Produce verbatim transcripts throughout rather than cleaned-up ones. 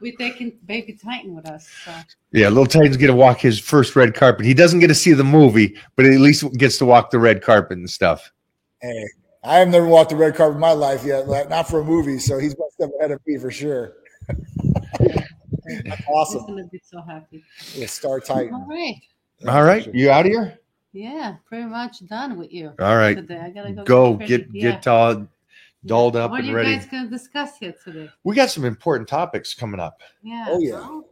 we taking baby Titan with us. So. Yeah, little Titan's gonna walk his first red carpet. He doesn't get to see the movie, but at least gets to walk the red carpet and stuff. Hey, I have never walked the red carpet in my life yet, not for a movie. So he's one step ahead of me for sure. That's awesome. He's gonna be so happy. Yeah, Star Titan. All right. All right, you out of here? Yeah, pretty much done with you. All right, today. I gotta go, go get get, yeah. get uh, dolled up and ready. What are you guys going to discuss here today? We got some important topics coming up. Yeah. Oh yeah. So,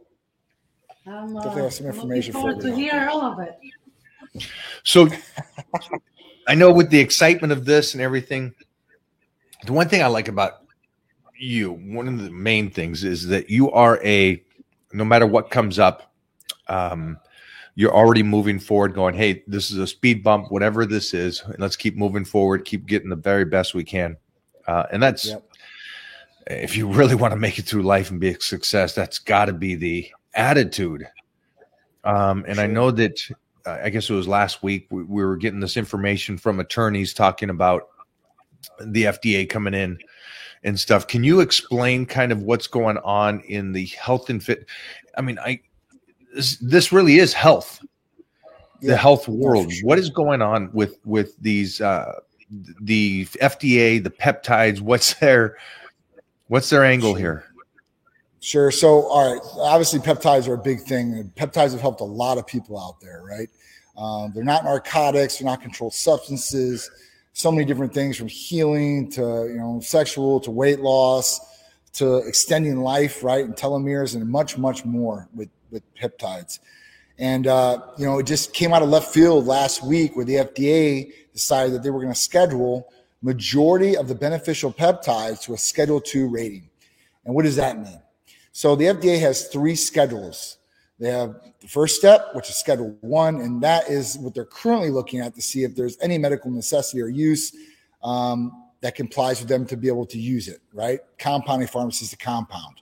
I'm uh, have some information looking forward for to hear all of it. So, I know with the excitement of this and everything, the one thing I like about you, one of the main things, is that you are a, no matter what comes up, um, you're already moving forward going, hey, this is a speed bump, whatever this is, and let's keep moving forward, keep getting the very best we can. Uh, and that's, yep. if you really want to make it through life and be a success, that's got to be the attitude. Um, and sure. I know that, uh, I guess it was last week, we, we were getting this information from attorneys talking about the F D A coming in and stuff. Can you explain kind of what's going on in the health and fit? I mean, I, This, this really is health, the yeah, health world. Sure. What is going on with with these uh, the F D A, the peptides? What's their what's their angle here? Sure. So, all right. Obviously, peptides are a big thing. Peptides have helped a lot of people out there, right? Um, they're not narcotics. They're not controlled substances. So many different things, from healing to you know sexual to weight loss to extending life, right? And telomeres and much, much more with. with peptides. And, uh, you know, it just came out of left field last week where the F D A decided that they were going to schedule majority of the beneficial peptides to a Schedule two rating. And what does that mean? So the F D A has three schedules. They have the first step, which is Schedule one, and that is what they're currently looking at to see if there's any medical necessity or use um, that complies with them to be able to use it, right? Compounding pharmacies to compound.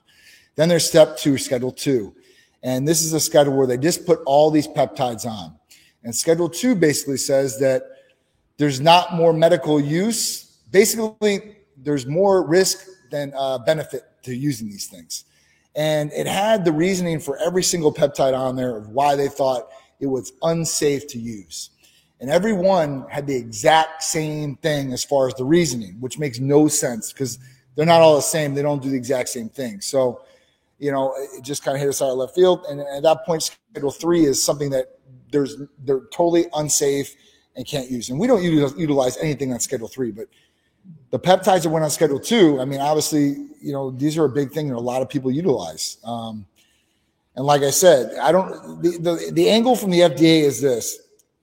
Then there's Step two, Schedule two. And this is a schedule where they just put all these peptides on. And Schedule two basically says that there's not more medical use. Basically, there's more risk than uh, benefit to using these things. And it had the reasoning for every single peptide on there of why they thought it was unsafe to use. And every one had the exact same thing as far as the reasoning, which makes no sense because they're not all the same. They don't do the exact same thing. So, you know, it just kind of hit us out of left field. And at that point, Schedule three is something that there's they're totally unsafe and can't use. And we don't utilize anything on Schedule three, but the peptides that went on Schedule two, I mean, obviously, you know, these are a big thing that a lot of people utilize. Um, and like I said, I don't, the, the, the angle from the F D A is this.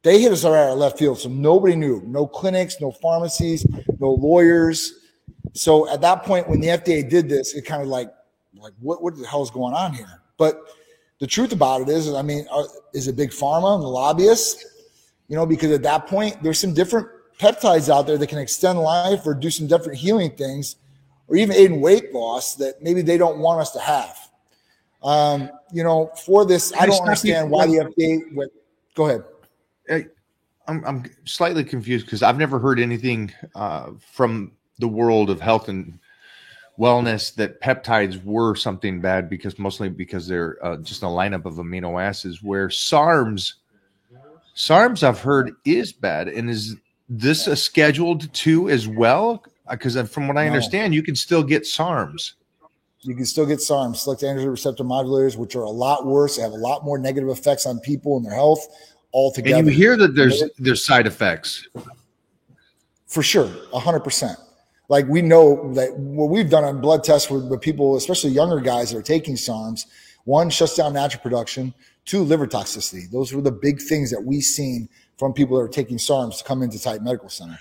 They hit us out of left field, so nobody knew. No clinics, no pharmacies, no lawyers. So at that point, when the F D A did this, it kind of like, Like what, what the hell is going on here? But the truth about it is, I mean, are, is it big pharma and the lobbyists? You know, because at that point, there's some different peptides out there that can extend life or do some different healing things, or even aid in weight loss that maybe they don't want us to have. Um, you know, for this, I don't understand why the F D A went. Go ahead. Hey, I'm, I'm slightly confused because I've never heard anything uh, from the world of health and wellness that peptides were something bad, because mostly because they're uh, just a lineup of amino acids, where SARMs, SARMs I've heard is bad. And is this a scheduled two as well? Because from what I understand, no. you can still get SARMs. You can still get SARMs, selective androgen receptor modulators, which are a lot worse. They have a lot more negative effects on people and their health altogether. And you hear that there's there's side effects. For sure, one hundred percent. Like we know that what we've done on blood tests with, with people, especially younger guys that are taking SARMs, one, shuts down natural production, two, liver toxicity. Those were the big things that we've seen from people that are taking SARMs to come into Titan Medical Center.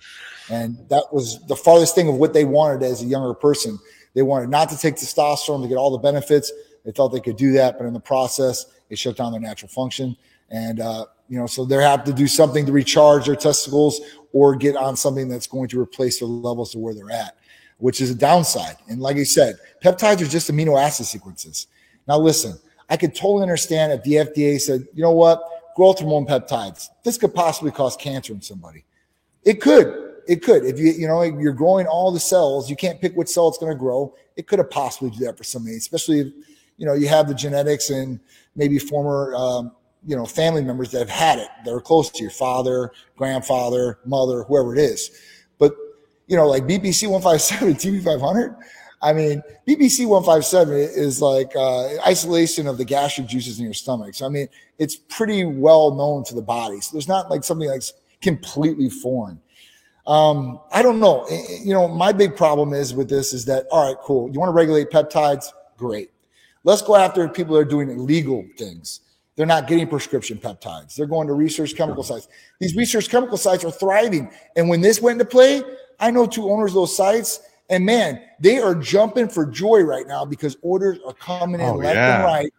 And that was the farthest thing of what they wanted as a younger person. They wanted not to take testosterone to get all the benefits. They thought they could do that, but in the process, it shut down their natural function. And, uh, you know, so they have to do something to recharge their testicles or get on something that's going to replace their levels to where they're at, which is a downside. And like I said, peptides are just amino acid sequences. Now, listen, I could totally understand if the F D A said, you know what, growth hormone peptides, this could possibly cause cancer in somebody. It could. It could. If you, you know, if you're growing all the cells, you can't pick which cell it's going to grow. It could have possibly do that for somebody, especially if, you know, you have the genetics and maybe former, um, you know, family members that have had it, that are close to your father, grandfather, mother, whoever it is. But, you know, like B P C one fifty-seven, T B five hundred, I mean, B P C one fifty-seven is like uh, isolation of the gastric juices in your stomach. So, I mean, it's pretty well known to the body. So there's not like something like completely foreign. Um, I don't know. You know, my big problem is with this is that, all right, cool. You want to regulate peptides? Great. Let's go after people that are doing illegal things. They're not getting prescription peptides. They're going to research chemical sites. These research chemical sites are thriving. And when this went into play, I know two owners of those sites, and man, they are jumping for joy right now because orders are coming in oh, left yeah. and right.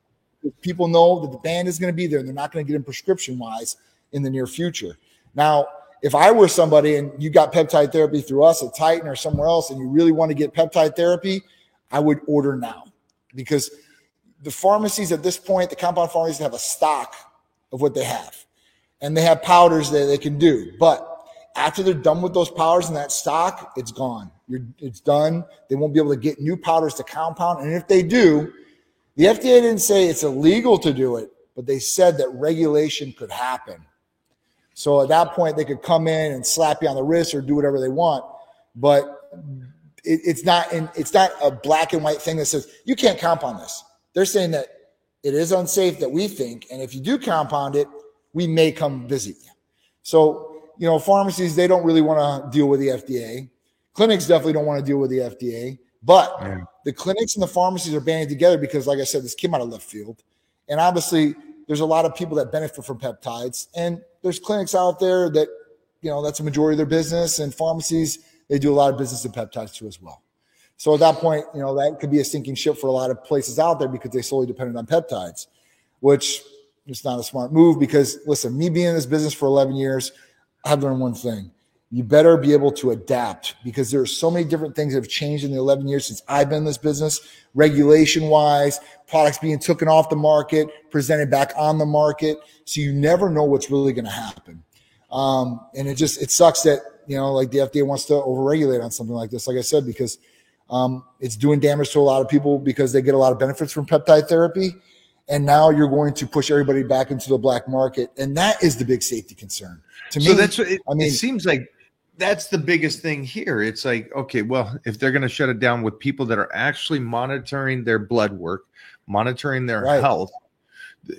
People know that the ban is going to be there. And they're not going to get in prescription-wise in the near future. Now, if I were somebody and you got peptide therapy through us at Titan or somewhere else and you really want to get peptide therapy, I would order now because the pharmacies at this point, the compound pharmacies have a stock of what they have, and they have powders that they can do. But after they're done with those powders and that stock, it's gone. You're, it's done. They won't be able to get new powders to compound. And if they do, the F D A didn't say it's illegal to do it, but they said that regulation could happen. So at that point, they could come in and slap you on the wrist or do whatever they want, but it, it's not in, it's not a black and white thing that says you can't compound this. They're saying that it is unsafe that we think, and if you do compound it, we may come visit you. So, you know, pharmacies, they don't really want to deal with the F D A. Clinics definitely don't want to deal with the F D A, but yeah. the clinics and the pharmacies are banding together because, like I said, this came out of left field, and obviously there's a lot of people that benefit from peptides, and there's clinics out there that, you know, that's a majority of their business, and pharmacies, they do a lot of business in peptides too as well. So at that point, you know, that could be a sinking ship for a lot of places out there because they solely depended on peptides, which is not a smart move because, listen, me being in this business for eleven years, I've learned one thing. You better be able to adapt because there are so many different things that have changed in the eleven years since I've been in this business, regulation-wise, products being taken off the market, presented back on the market. So you never know what's really going to happen. Um, and it just it sucks that, you know, like the F D A wants to overregulate on something like this, like I said, because um, it's doing damage to a lot of people because they get a lot of benefits from peptide therapy. And now you're going to push everybody back into the black market. And that is the big safety concern. To me, so that's what it, I mean, it seems like. That's the biggest thing here. It's like, okay, well, if they're going to shut it down with people that are actually monitoring their blood work, monitoring their right. health,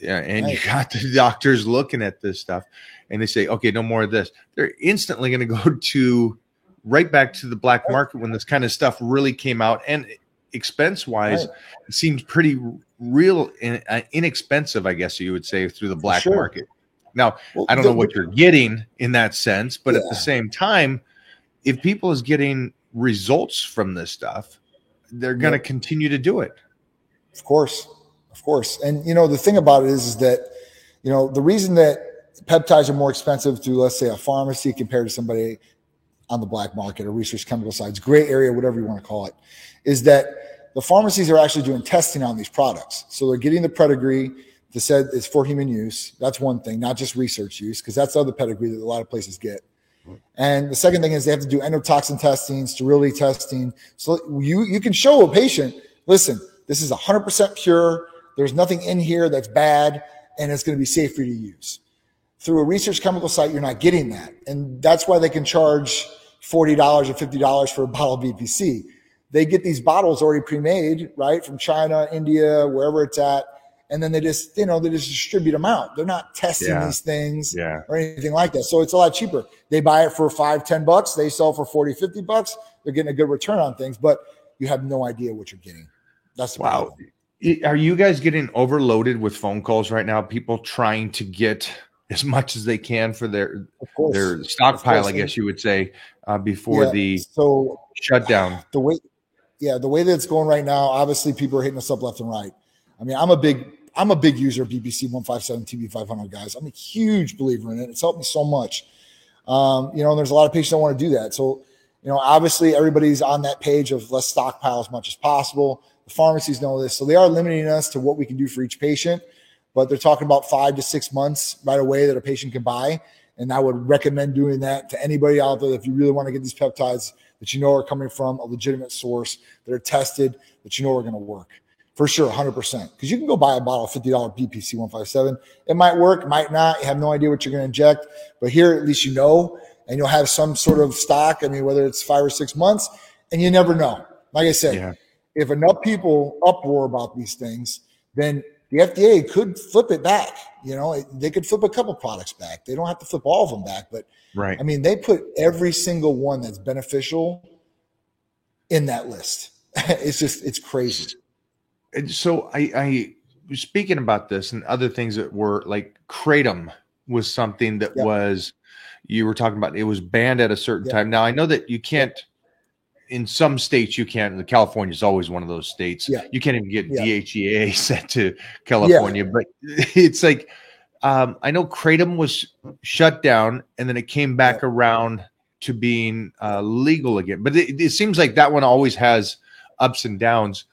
and right. you got the doctors looking at this stuff, and they say, okay, no more of this. They're instantly going to go to right back to the black market when this kind of stuff really came out. And expense-wise, right. it seems pretty real and inexpensive, I guess you would say, through the black sure. market. Now, well, I don't know what you're getting in that sense, but yeah. at the same time, if people is getting results from this stuff, they're going to yeah. continue to do it. Of course. Of course. And, you know, the thing about it is, is that, you know, the reason that peptides are more expensive to, let's say, a pharmacy compared to somebody on the black market or research chemical sites, gray area, whatever you want to call it, is that the pharmacies are actually doing testing on these products. So they're getting the pedigree. That said it's for human use. That's one thing, not just research use, because that's the other pedigree that a lot of places get. And the second thing is they have to do endotoxin testing, sterility testing. So you, you can show a patient, listen, this is one hundred percent pure. There's nothing in here that's bad, and it's going to be safe for you to use. Through a research chemical site, you're not getting that. And that's why they can charge forty dollars or fifty dollars for a bottle of B P C. They get these bottles already pre-made, right, from China, India, wherever it's at. And then they just, you know, they just distribute them out. They're not testing yeah. these things yeah. or anything like that. So it's a lot cheaper. They buy it for five, ten bucks. They sell for forty, fifty bucks. They're getting a good return on things, but you have no idea what you're getting. That's wow. problem. Are you guys getting overloaded with phone calls right now? People trying to get as much as they can for their, their stockpile, I guess you would say, uh, before yeah. the so, shutdown. The way, yeah, the way that it's going right now, obviously people are hitting us up left and right. I mean, I'm a big I'm a big user of B P C one fifty-seven, T B five hundred, guys. I'm a huge believer in it. It's helped me so much. Um, you know, and there's a lot of patients that want to do that. So, you know, obviously everybody's on that page of let's stockpile as much as possible. The pharmacies know this. So they are limiting us to what we can do for each patient, but they're talking about five to six months right away that a patient can buy. And I would recommend doing that to anybody out there if you really want to get these peptides that you know are coming from a legitimate source, that are tested, that you know are going to work. for sure, one hundred percent. Because you can go buy a bottle of fifty dollar B P C one fifty-seven. It might work, might not. You have no idea what you're going to inject. But here, at least you know, and you'll have some sort of stock, I mean, whether it's five or six months, and you never know. Like I said, yeah. if enough people uproar about these things, then the F D A could flip it back. You know, they could flip a couple products back. They don't have to flip all of them back. But, right. I mean, they put every single one that's beneficial in that list. It's just, it's crazy. And so I, I, speaking about this and other things that were like kratom was something that yep. was, you were talking about, it was banned at a certain yep. time. Now, I know that you can't, in some states you can't, California is always one of those states. Yep. You can't even get yep. D H E A sent to California, yep. but it's like, um, I know kratom was shut down and then it came back yep. around to being uh, legal again. But it, it seems like that one always has ups and downs.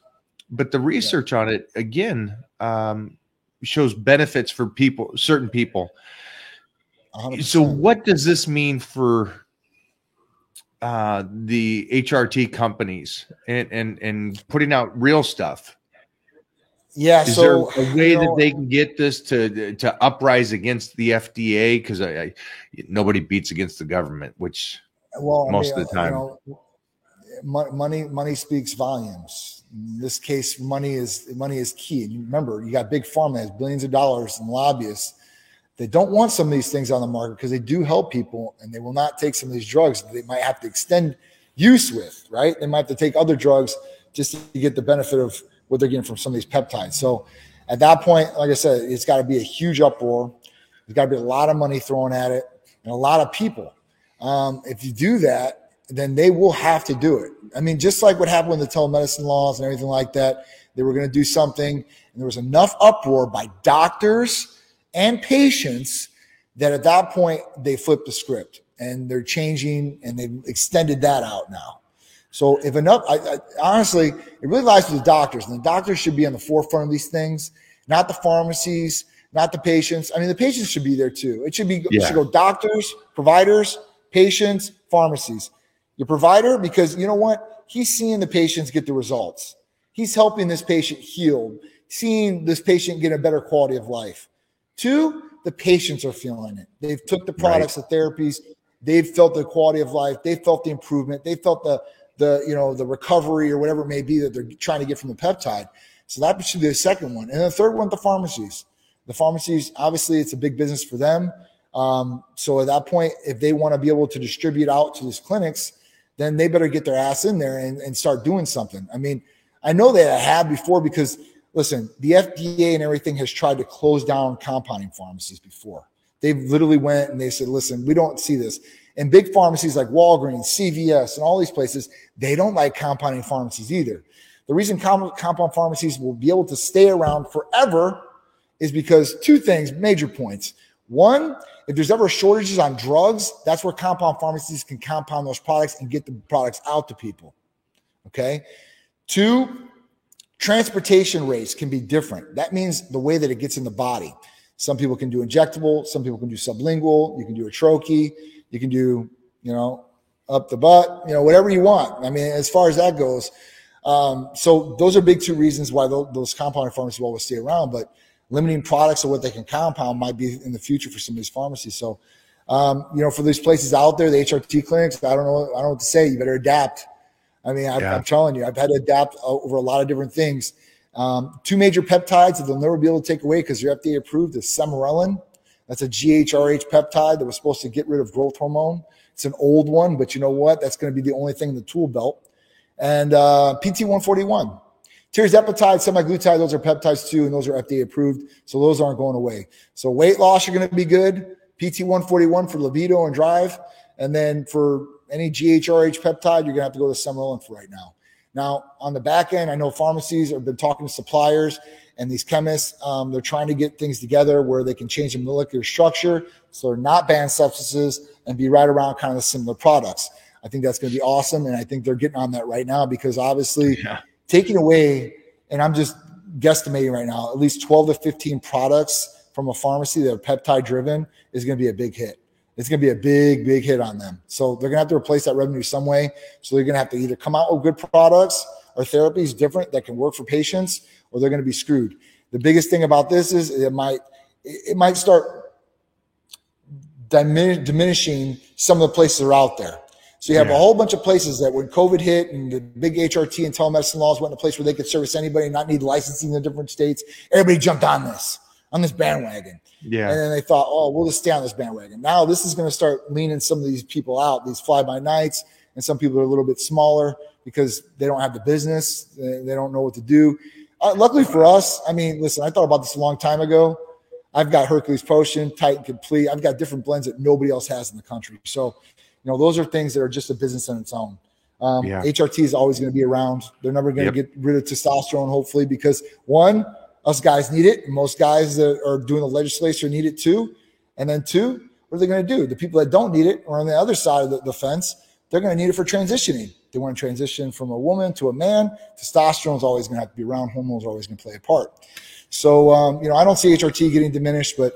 But the research yeah. on it, again, um, shows benefits for people, certain people. one hundred percent. So what does this mean for uh, the H R T companies and, and, and putting out real stuff? Yeah. Is so, there a way you know, that they can get this to to uprise against the F D A? Because I, I, nobody beats against the government, which well, most I mean, of the time. You know, money, money speaks volumes. In this case, money is money is key. And remember, you got big pharma has billions of dollars and lobbyists that don't want some of these things on the market because they do help people, and they will not take some of these drugs that they might have to extend use with, right? They might have to take other drugs just to get the benefit of what they're getting from some of these peptides. So at that point, like I said, it's got to be a huge uproar. There's got to be a lot of money thrown at it and a lot of people. Um, if you do that, then they will have to do it. I mean, just like what happened with the telemedicine laws and everything like that, they were going to do something, and there was enough uproar by doctors and patients that at that point they flipped the script and they're changing and they've extended that out now. So if enough, I, I, honestly, it really lies with the doctors, and the doctors should be on the forefront of these things, not the pharmacies, not the patients. I mean, the patients should be there too. It should be yeah. it should go doctors, providers, patients, pharmacies. Your provider, because you know what? He's seeing the patients get the results. He's helping this patient heal, seeing this patient get a better quality of life. Two, the patients are feeling it. They've took the products, right. the therapies. They've felt the quality of life. They felt the improvement. They felt the, the, you know, the recovery or whatever it may be that they're trying to get from the peptide. So that should be the second one. And the third one, the pharmacies. The pharmacies, obviously, it's a big business for them. Um, so at that point, if they want to be able to distribute out to these clinics, then they better get their ass in there and, and start doing something. I mean, I know that I have before because, listen, the F D A and everything has tried to close down compounding pharmacies before. They literally went and they said, listen, we don't see this. And big pharmacies like Walgreens, C V S, and all these places, they don't like compounding pharmacies either. The reason comp- compound pharmacies will be able to stay around forever is because two things, major points. One, if there's ever shortages on drugs, that's where compound pharmacies can compound those products and get the products out to people, okay? Two, transportation rates can be different. That means the way that it gets in the body. Some people can do injectable. Some people can do sublingual. You can do a troche. You can do, you know, up the butt, you know, whatever you want. I mean, as far as that goes. Um, so those are big two reasons why those, those compounding pharmacies will always stay around, but limiting products or what they can compound might be in the future for some of these pharmacies. So, um, you know, for these places out there, the H R T clinics, I don't know, I don't know what to say. You better adapt. I mean, I, yeah. I'm telling you, I've had to adapt over a lot of different things. Um, two major peptides that they'll never be able to take away because they're F D A approved is Sermorelin. That's a G H R H peptide that was supposed to get rid of growth hormone. It's an old one, but you know what? That's going to be the only thing in the tool belt. And uh, P T one forty-one. Tirzepatide, semiglutide, those are peptides too, and those are F D A approved, so those aren't going away. So weight loss, you're going to be good. P T one forty-one for libido and drive, and then for any G H R H peptide, you're going to have to go to Sermorelin for right now. Now, on the back end, I know pharmacies have been talking to suppliers and these chemists. Um, they're trying to get things together where they can change the molecular structure so they're not banned substances and be right around kind of similar products. I think that's going to be awesome, and I think they're getting on that right now because obviously yeah. – taking away, and I'm just guesstimating right now, at least twelve to fifteen products from a pharmacy that are peptide driven is going to be a big hit. It's going to be a big, big hit on them. So they're going to have to replace that revenue some way. So they're going to have to either come out with good products or therapies different that can work for patients, or they're going to be screwed. The biggest thing about this is it might it might start dimin- diminishing some of the places that are out there. So you have yeah. a whole bunch of places that when COVID hit and the big H R T and telemedicine laws went in a place where they could service anybody and not need licensing in different states, everybody jumped on this, on this bandwagon. Yeah. And then they thought, oh, we'll just stay on this bandwagon. Now this is going to start leaning some of these people out, these fly-by-nights, and some people are a little bit smaller because they don't have the business. They don't know what to do. Uh, luckily for us, I mean, listen, I thought about this a long time ago. I've got Hercules Potion, Titan Complete. I've got different blends that nobody else has in the country. So, you know, those are things that are just a business on its own. Um, yeah. H R T is always going to be around. They're never going to yep. get rid of testosterone, hopefully, because one, us guys need it. Most guys that are doing the legislature need it too. And then two, what are they going to do? The people that don't need it, or on the other side of the, the fence, they're going to need it for transitioning. They want to transition from a woman to a man. Testosterone is always going to have to be around. Hormones are always going to play a part. So, um, you know, I don't see H R T getting diminished, but,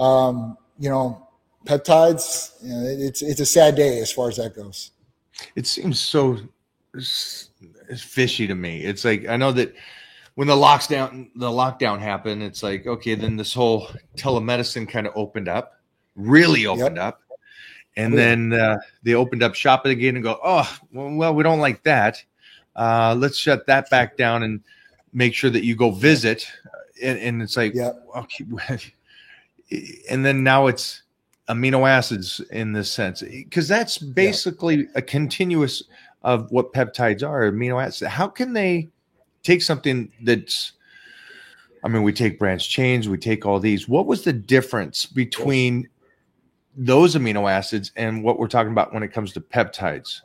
um, you know, peptides, you know, it's it's a sad day as far as that goes. It seems so it's fishy to me. It's like, I know that when the lockdown the lockdown happened, it's like, okay, then this whole telemedicine kind of opened up, really opened yep. up, and yeah. then uh, they opened up shop again and go, oh, well, we don't like that. Uh, let's shut that back down and make sure that you go visit. And, and it's like, yep. okay, and then now it's amino acids in this sense, because that's basically yeah. a continuous of what peptides are, amino acids. How can they take something that's, I mean, we take branch chains, we take all these. What was the difference between those amino acids and what we're talking about when it comes to peptides?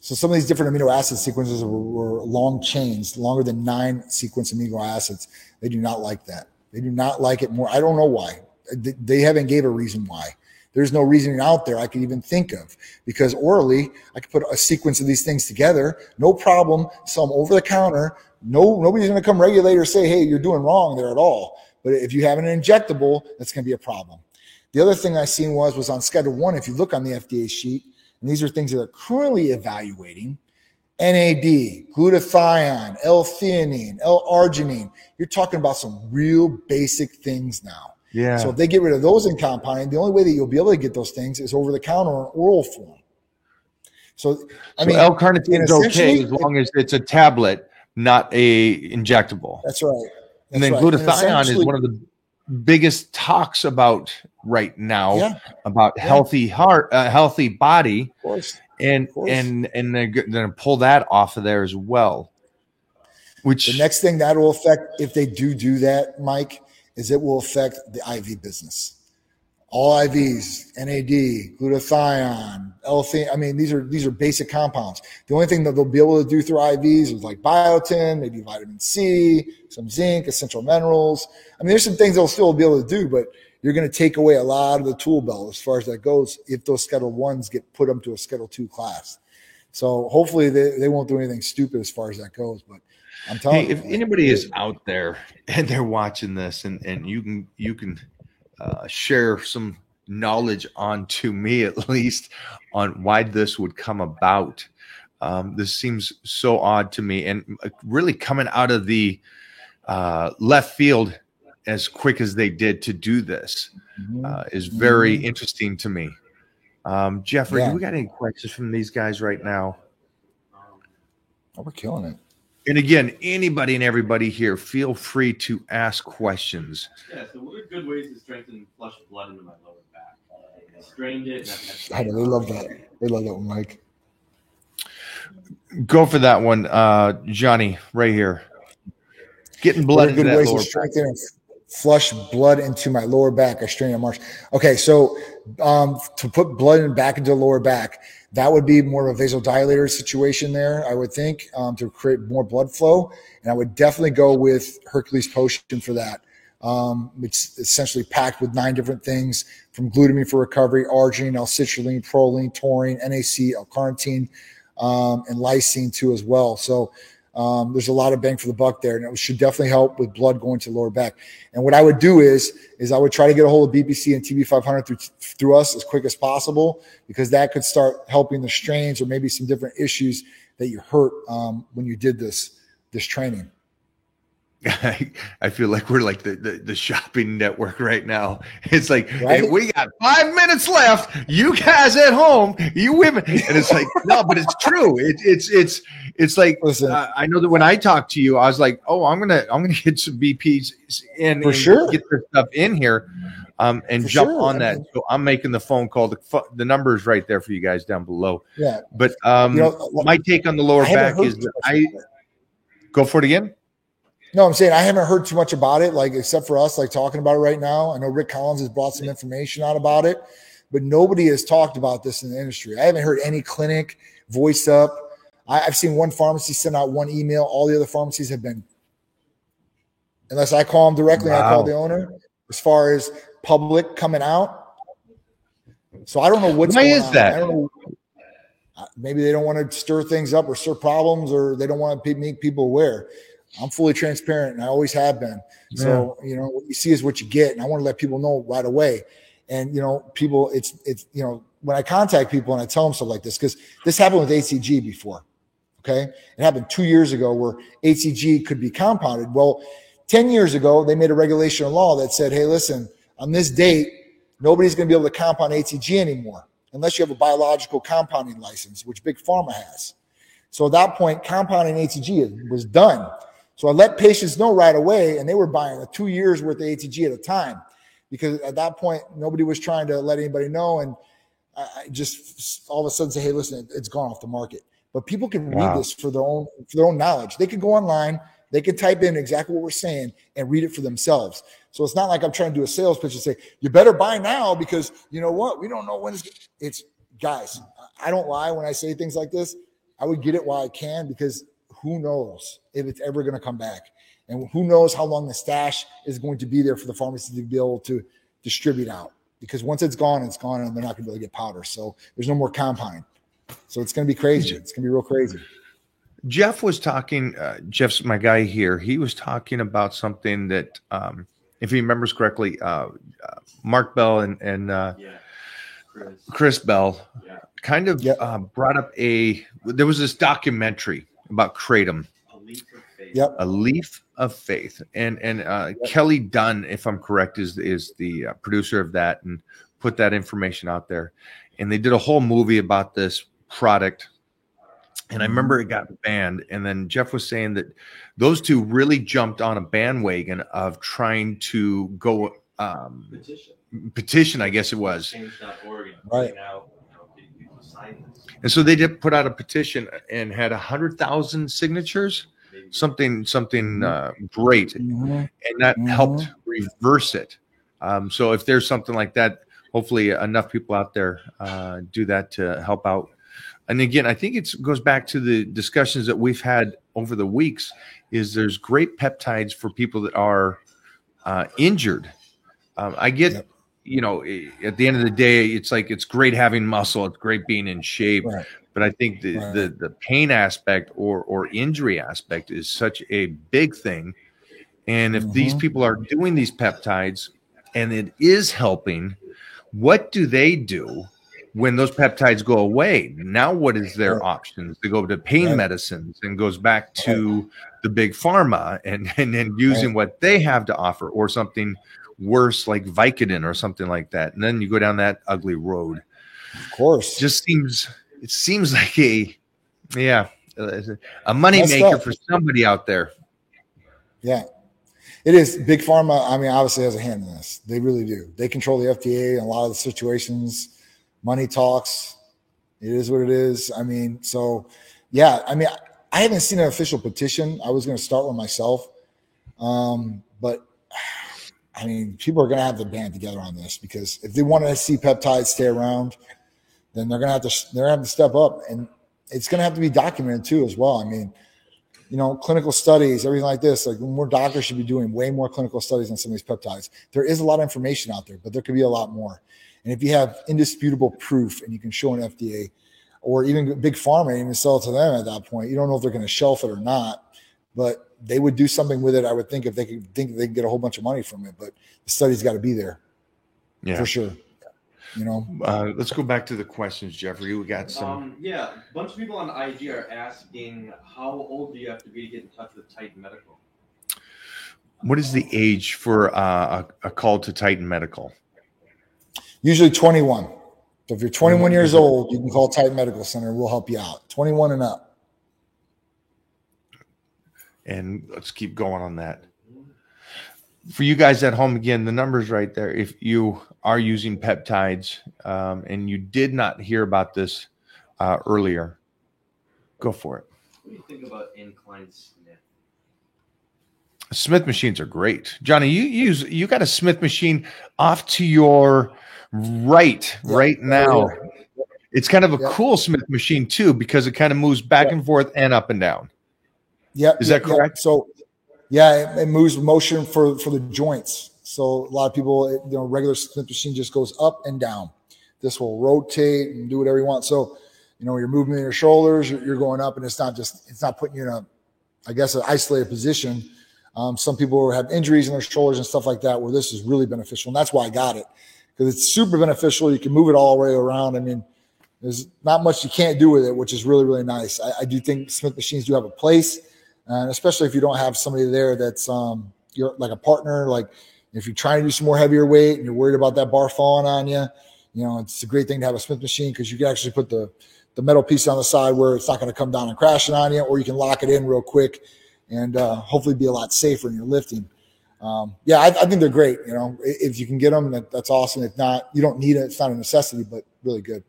So some of these different amino acid sequences were, were long chains, longer than nine sequence amino acids. They do not like that. They do not like it more. I don't know why. They haven't gave a reason why. There's no reasoning out there I could even think of, because orally I could put a sequence of these things together, no problem. Some over the counter, no nobody's going to come regulate or say, hey, you're doing wrong there at all. But if you have an injectable, that's going to be a problem. The other thing I seen was was on Schedule One. If you look on the F D A sheet, and these are things that are currently evaluating: N A D, glutathione, L-theanine, L-arginine. You're talking about some real basic things now. Yeah. So if they get rid of those in compounding, the only way that you'll be able to get those things is over the counter or oral form. So, I so mean, L-carnitine is okay as long as it's a tablet, not a injectable. That's right. That's and then right. glutathione and is one of the biggest talks about right now yeah. about yeah. healthy heart, uh, healthy body. Of course. And of course. and and they're going to pull that off of there as well. Which the next thing that will affect, if they do do that, Mike, is it will affect the I V business. All I Vs, N A D, glutathione, L-theanine. I mean, these are these are basic compounds. The only thing that they'll be able to do through I Vs is like biotin, maybe vitamin C, some zinc, essential minerals. I mean, there's some things they'll still be able to do, but you're going to take away a lot of the tool belt as far as that goes if those Schedule ones get put up to a Schedule two class. So hopefully they, they won't do anything stupid as far as that goes, but I'm telling hey, you, if anybody is out there and they're watching this, and, and you can you can uh, share some knowledge on to me at least on why this would come about. Um, this seems so odd to me, and really coming out of the uh, left field as quick as they did to do this uh, is very mm-hmm. interesting to me. Um, Jeffrey, yeah. do we got any questions from these guys right now? Oh, we're killing it. And again, anybody and everybody here, feel free to ask questions. Yeah, so what are good ways to strengthen flush blood into my lower back? I strained it. And I, I know, they love that. They love that one, Mike. Go for that one, uh, Johnny, right here. Getting blood into that lower back. Good ways to strengthen and flush blood into my lower back. I strained and march. Okay, so um, to put blood back into the lower back, that would be more of a vasodilator situation there, I would think, um, to create more blood flow. And I would definitely go with Hercules Potion for that. Um, it's essentially packed with nine different things, from glutamine for recovery, arginine, L-citrulline, proline, taurine, N A C, L-carnitine, um, and lysine too as well. So um, there's a lot of bang for the buck there, and it should definitely help with blood going to the lower back. And what I would do is, is I would try to get a hold of B P C and T B five hundred through, through us as quick as possible, because that could start helping the strains or maybe some different issues that you hurt um, when you did this this training? I, I feel like we're like the, the, the shopping network right now. It's like, right? Hey, we got five minutes left. You guys at home, you women. And it's like, no, but it's true. It, it's, it's, it's like, uh, I know that when I talked to you, I was like, oh, I'm going to, I'm going to get some B Ps in for and sure. Get this stuff in here um, and for jump sure. on that. I mean, so I'm making the phone call. The, the number's right there for you guys down below. Yeah. But um, you know, my take on the lower back is that I go for it again. No, I'm saying I haven't heard too much about it, like except for us, like talking about it right now. I know Rick Collins has brought some information out about it, but nobody has talked about this in the industry. I haven't heard any clinic voice up. I, I've seen one pharmacy send out one email. All the other pharmacies have been, unless I call them directly, wow. I call the owner, as far as public coming out. So I don't know what's Why going is on. That? I don't know. Maybe they don't want to stir things up or stir problems, or they don't want to make people aware. I'm fully transparent, and I always have been. Yeah. So, you know, what you see is what you get, and I want to let people know right away. And, you know, people, it's, it's you know, when I contact people and I tell them stuff like this, because this happened with A C G before, okay? It happened two years ago where A C G could be compounded. Well, ten years ago, they made a regulation or law that said, hey, listen, on this date, nobody's going to be able to compound A C G anymore unless you have a biological compounding license, which Big Pharma has. So at that point, compounding A C G was done. So I let patients know right away, and they were buying a two years worth of A T G at a time, because at that point, nobody was trying to let anybody know. And I just all of a sudden say, hey, listen, it's gone off the market. But people can wow. read this for their own for their own knowledge. They could go online. They could type in exactly what we're saying and read it for themselves. So it's not like I'm trying to do a sales pitch and say, you better buy now because you know what? We don't know when it's, it's guys, I don't lie when I say things like this. I would get it while I can, because who knows if it's ever going to come back, and who knows how long the stash is going to be there for the pharmacy to be able to distribute out, because once it's gone, it's gone, and they're not going to be able to get powder. So there's no more compounding. So it's going to be crazy. It's going to be real crazy. Jeff was talking, uh, Jeff's my guy here. He was talking about something that, um, if he remembers correctly, uh, uh, Mark Bell and, and, uh, yeah. Chris. Chris Bell yeah. kind of, yep. uh, brought up a, there was this documentary about kratom, a leaf of faith, yep. a leaf of faith. and and uh, yep. Kelly Dunn, if I'm correct, is is the uh, producer of that and put that information out there. And they did a whole movie about this product. And I remember it got banned. And then Jeff was saying that those two really jumped on a bandwagon of trying to go um, petition. Petition, I guess it was. Change dot org right now. And so they did put out a petition and had a hundred thousand signatures, something, something uh, great, mm-hmm. and that mm-hmm. helped reverse it. Um, so if there's something like that, hopefully enough people out there uh, do that to help out. And again, I think it goes back to the discussions that we've had over the weeks. Is there's great peptides for people that are uh, injured. Um, I get. Yep. You know, at the end of the day, it's like it's great having muscle. It's great being in shape. Right. But I think the, right. the the pain aspect or or injury aspect is such a big thing. And if mm-hmm. these people are doing these peptides and it is helping, what do they do when those peptides go away? Now, what is their right. options? They go to pain right. medicines and goes back to right. the big pharma and, and then using right. what they have to offer, or something worse like Vicodin or something like that, and then you go down that ugly road. Of course, it just seems it seems like a yeah a money That's maker tough. For somebody out there. Yeah, it is. Big Pharma, I mean, obviously has a hand in this. They really do. They control the F D A in a lot of the situations. Money talks. It is what it is. I mean, so yeah. I mean, I haven't seen an official petition. I was going to start one myself, um, but. I mean, people are going to have to band together on this, because if they want to see peptides stay around, then they're going to have to they're going to have to step up, and it's going to have to be documented too, as well. I mean, you know, clinical studies, everything like this. Like, more doctors should be doing way more clinical studies on some of these peptides. There is a lot of information out there, but there could be a lot more. And if you have indisputable proof and you can show an F D A or even Big Pharma, even sell it to them at that point, you don't know if they're going to shelf it or not, but. They would do something with it, I would think, if they could think they can get a whole bunch of money from it. But the study's got to be there, yeah, for sure. You know, uh, let's go back to the questions, Jeffrey. We got some. Um, yeah, a bunch of people on I G are asking, how old do you have to be to get in touch with Titan Medical? What is the age for uh, a, a call to Titan Medical? Usually twenty-one. So if you're twenty-one years old, you can call Titan Medical Center. We'll help you out. twenty-one and up. And let's keep going on that. For you guys at home, again, the number's right there. If you are using peptides um, and you did not hear about this uh, earlier, go for it. What do you think about incline Smith? Smith machines are great. Johnny, you use you got a Smith machine off to your right yeah. right now. Yeah. It's kind of a yeah. cool Smith machine, too, because it kind of moves back yeah. and forth and up and down. Yeah. Is that yeah, correct? Yeah. So, yeah, it, it moves motion for, for the joints. So a lot of people, it, you know, regular Smith machine just goes up and down. This will rotate and do whatever you want. So, you know, you're moving your shoulders, you're, you're going up, and it's not just, it's not putting you in a, I guess, an isolated position. Um, some people have injuries in their shoulders and stuff like that where this is really beneficial. And that's why I got it, because it's super beneficial. You can move it all the way around. I mean, there's not much you can't do with it, which is really, really nice. I, I do think Smith machines do have a place. And especially if you don't have somebody there that's um, you're like a partner, like if you're trying to do some more heavier weight and you're worried about that bar falling on you, you know, it's a great thing to have a Smith machine because you can actually put the, the metal piece on the side where it's not going to come down and crashing on you, or you can lock it in real quick and uh, hopefully be a lot safer in your lifting. Um, yeah, I, I think they're great. You know, if you can get them, that, that's awesome. If not, you don't need it. It's not a necessity, but really good.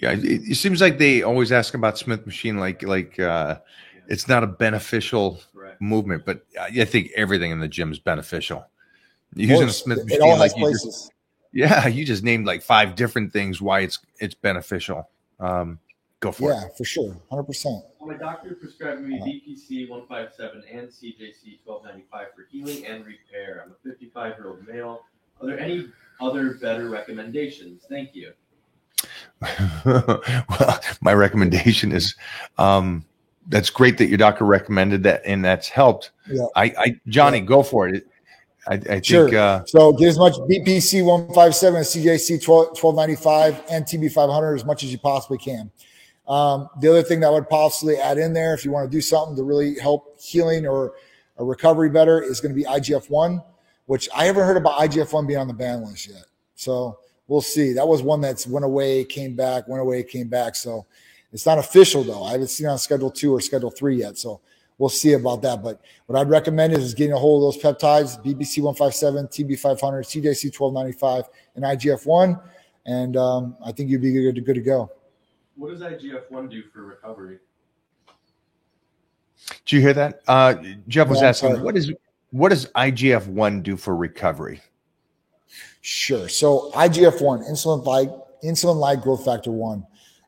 Yeah, it, it seems like they always ask about Smith machine, like like uh, – it's not a beneficial right. movement, but I think everything in the gym is beneficial. You're using a Smith machine, it all has like places. You just, yeah, you just named like five different things why it's it's beneficial. Um, go for yeah, it. Yeah, for sure, one hundred percent. Well, my doctor prescribed me B P C one fifty-seven and C J C twelve ninety-five for healing and repair. I'm a fifty-five-year-old male. Are there any other better recommendations? Thank you. Well, my recommendation is um, – that's great that your doctor recommended that, and that's helped. Yeah. I, I, Johnny, yeah. go for it. I, I sure. think uh, so. Get as much B P C one fifty-seven and C J C twelve ninety-five and T B five hundred as much as you possibly can. Um, the other thing that I would possibly add in there, if you want to do something to really help healing or a recovery better, is going to be I G F one, which I haven't heard about I G F one being on the ban list yet. So we'll see. That was one that's went away, came back, went away, came back. So. It's not official, though. I haven't seen it on Schedule two or Schedule three yet, so we'll see about that. But what I'd recommend is, is getting a hold of those peptides, B P C one fifty-seven, T B five hundred, C J C twelve ninety-five, and I G F one, and um, I think you'd be good to, good to go. What does I G F one do for recovery? Did you hear that? Uh, Jeff was yeah, asking, what is what does I G F one do for recovery? Sure. So I G F one, insulin-like insulin-like growth factor one.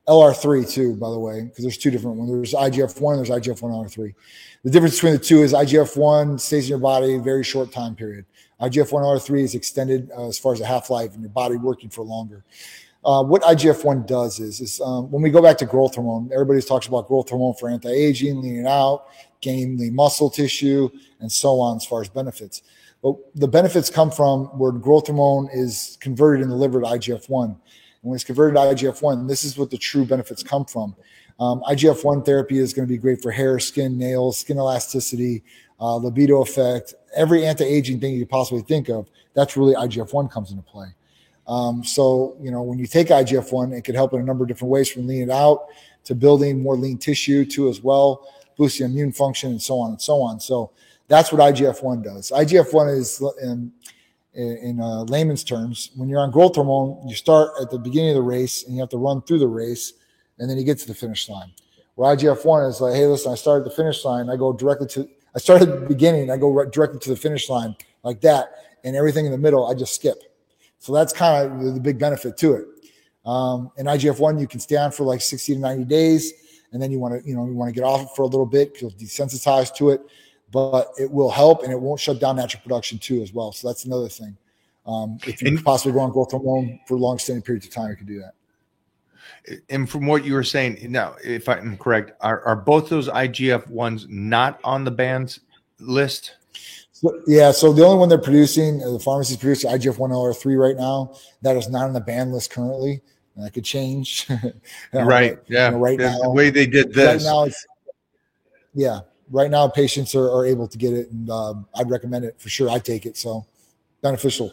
L R three too, by the way, because there's two different ones. There's I G F one and there's I G F one L R three. The difference between the two is I G F one stays in your body a very short time period. I G F one L R three is extended uh, as far as the half-life and your body working for longer. Uh, what I G F one does is, is um, when we go back to growth hormone, everybody talks about growth hormone for anti-aging, leaning out, gaining lean muscle tissue, and so on as far as benefits. But the benefits come from where growth hormone is converted in the liver to I G F one. When it's converted to I G F one, this is what the true benefits come from. Um, I G F one therapy is going to be great for hair, skin, nails, skin elasticity, uh, libido effect, every anti-aging thing you could possibly think of. That's really I G F one comes into play. Um, so, you know, when you take I G F one, it can help in a number of different ways, from leaning out to building more lean tissue too as well, boosting immune function and so on and so on. So that's what I G F one does. I G F one is... Um, in uh, layman's terms, when you're on growth hormone, you start at the beginning of the race and you have to run through the race and then you get to the finish line. Where I G F one is like, hey, listen, I start at the finish line. I go directly to, I start at the beginning. I go right directly to the finish line like that. And everything in the middle, I just skip. So that's kind of the big benefit to it. Um, in I G F one, you can stay on for like sixty to ninety days. And then you want to, you know, you want to get off it for a little bit. You'll desensitize to it. But it will help, and it won't shut down natural production too as well. So that's another thing. Um, if you and, possibly go on growth hormone for long-standing periods of time, you can do that. And from what you were saying, now, if I'm correct, are, are both those I G F ones not on the banned list? So, yeah, so the only one they're producing, the pharmacy's producing I G F one L R three right now. That is not on the ban list currently. And that could change. Right, know, yeah. You know, right now, the way they did this. Right now, it's, yeah, right now patients are, are able to get it, and um, I'd recommend it for sure. I take it, so beneficial.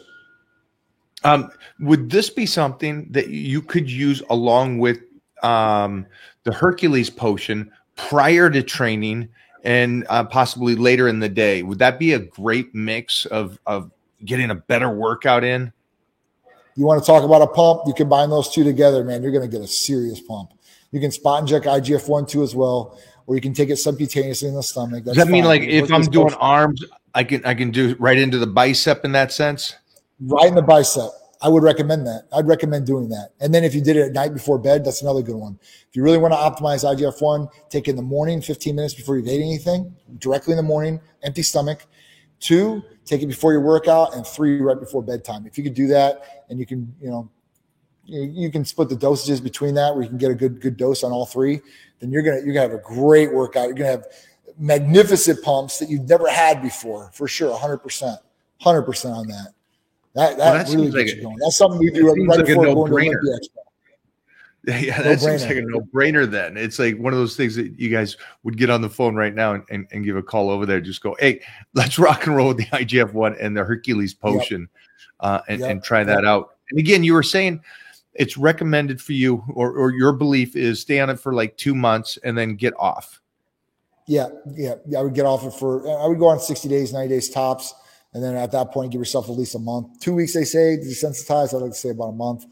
Um, would this be something that you could use along with um, the Hercules Potion prior to training and uh, possibly later in the day? Would that be a great mix of, of getting a better workout in? You want to talk about a pump? You combine those two together, man. You're going to get a serious pump. You can spot inject I G F one too as well, or you can take it subcutaneously in the stomach. That's Does that mean fine. Like if I'm doing post- arms, I can I can do right into the bicep in that sense? Right in the bicep. I would recommend that. I'd recommend doing that. And then if you did it at night before bed, that's another good one. If you really want to optimize I G F one, take it in the morning, fifteen minutes before you've ate anything, directly in the morning, empty stomach. Two, take it before your workout, and three, right before bedtime. If you could do that, and you can, you know, you can split the dosages between that, where you can get a good good dose on all three, then you're gonna you're gonna have a great workout. You're gonna have magnificent pumps that you've never had before, for sure. one hundred percent, one hundred percent on that. That that, well, that really gets like you going. That's something we do right like before going to Olympia. Yeah, that no seems brainer. like a no-brainer then. It's like one of those things that you guys would get on the phone right now and, and, and give a call over there. Just go, hey, let's rock and roll with the I G F one and the Hercules Potion yep. uh, and, yep. and try that yep. out. And again, you were saying it's recommended for you, or, or your belief is stay on it for like two months and then get off. Yeah, yeah. I would get off it for – I would go on sixty days, ninety days tops, and then at that point give yourself at least a month. Two weeks, they say, desensitized. I'd like to say about a month.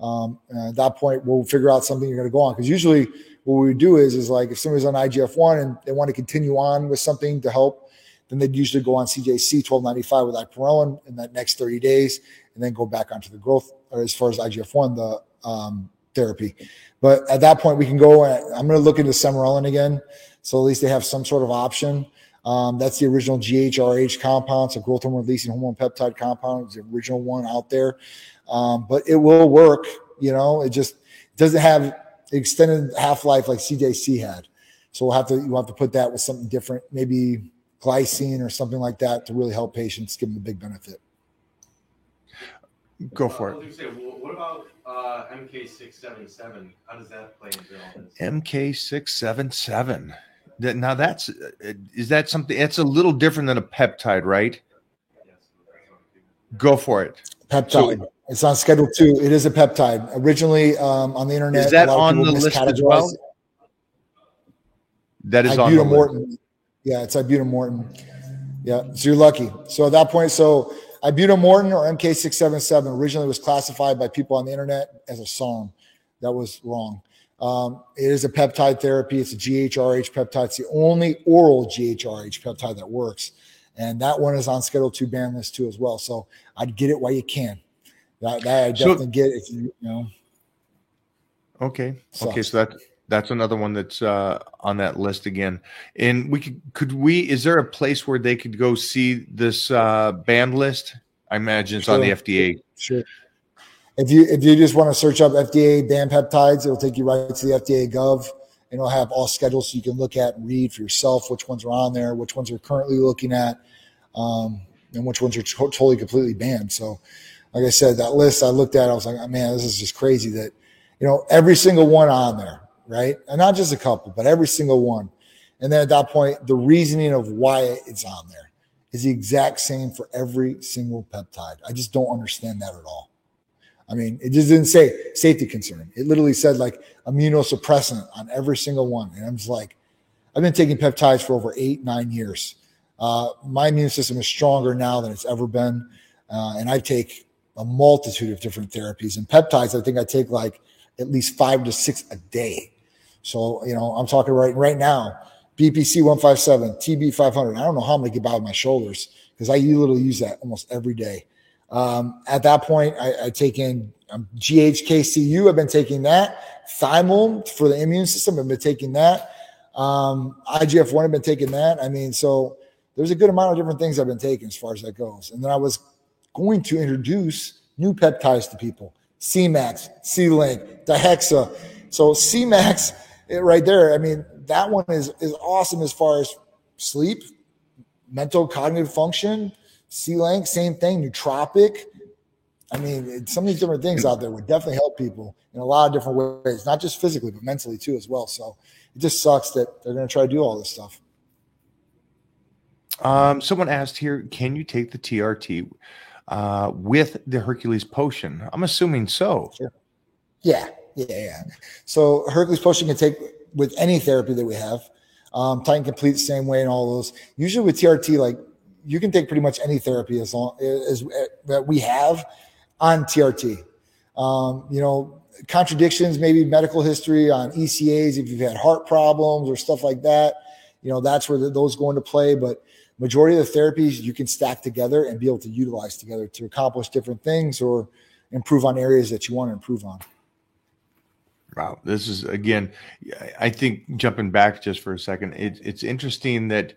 Um, and at that point, we'll figure out something you're going to go on. Because usually what we do is, is like if somebody's on I G F one and they want to continue on with something to help, then they'd usually go on C J C twelve ninety-five with Ipamorelin in that next thirty days and then go back onto the growth, or as far as I G F one, the um, therapy. But at that point, we can go, and I'm going to look into Sermorelin again. So at least they have some sort of option. Um, that's the original G H R H compound, so growth hormone releasing hormone peptide compound. It's the original one out there. Um, but it will work, you know, it just doesn't have extended half-life like C J C had. So we'll have to, you'll have to put that with something different, maybe glycine or something like that, to really help patients, give them a big benefit. Go for uh, it. Say, well, what about uh, M K six seventy-seven? How does that play into all this? M K six seventy-seven. That, now that's, is that something, it's a little different than a peptide, right? Yes. Go for it. Peptide. So, it's on schedule two. It is a peptide. Originally um, on the internet. Is that on the list as well? That is on the list. Yeah, it's Ibutamoren. Yeah, so you're lucky. So at that point, so Ibutamoren or M K six seventy-seven originally was classified by people on the internet as a SARM. That was wrong. Um, it is a peptide therapy. It's a G H R H peptide. It's the only oral G H R H peptide that works. And that one is on schedule two ban list too as well. So I'd get it while you can. That, that I definitely so, get if you, you know. Okay. So. Okay. So that's, that's another one that's uh, on that list again. And we could, could we, is there a place where they could go see this uh, ban list? I imagine it's sure. on the F D A. Sure. If you, if you just want to search up F D A ban peptides, it'll take you right to the F D A gov. And it'll have all schedules so you can look at and read for yourself which ones are on there, which ones are currently looking at, um, and which ones are t- totally completely banned. So, like I said, that list I looked at, I was like, oh, man, this is just crazy that, you know, every single one on there, right? And not just a couple, but every single one. And then at that point, the reasoning of why it's on there is the exact same for every single peptide. I just don't understand that at all. I mean, it just didn't say safety concern. It literally said like immunosuppressant on every single one. And I'm just like, I've been taking peptides for over eight, nine years. Uh, my immune system is stronger now than it's ever been. Uh, and I take a multitude of different therapies and peptides. I think I take like at least five to six a day. So, you know, I'm talking right, right now, B P C one fifty-seven, T B five hundred. I don't know how I'm going to get by with my shoulders because I literally use that almost every day. Um, at that point, I, I take in um, G H K C U. I've been taking that. Thymol for the immune system. I've been taking that. Um, I G F one, I've been taking that. I mean, so there's a good amount of different things I've been taking as far as that goes. And then I was going to introduce new peptides to people. C-Max, C-Link, Dihexa. So C-Max right there, I mean, that one is, is awesome as far as sleep, mental cognitive function, C-Link, same thing, nootropic. I mean, some of these different things out there would definitely help people in a lot of different ways, not just physically, but mentally too as well. So it just sucks that they're going to try to do all this stuff. Um, someone asked here, can you take the T R T uh, with the Hercules Potion? I'm assuming so. Sure. Yeah, yeah, yeah. So Hercules Potion can take with any therapy that we have. Um, Titan Complete, same way, and all those. Usually with T R T, like you can take pretty much any therapy as long as, as that we have on T R T. Um, you know, contradictions, maybe medical history on E C As if you've had heart problems or stuff like that. You know, that's where the, those go into play. But majority of the therapies you can stack together and be able to utilize together to accomplish different things or improve on areas that you want to improve on. Wow. This is, again, I think jumping back just for a second, it, it's interesting that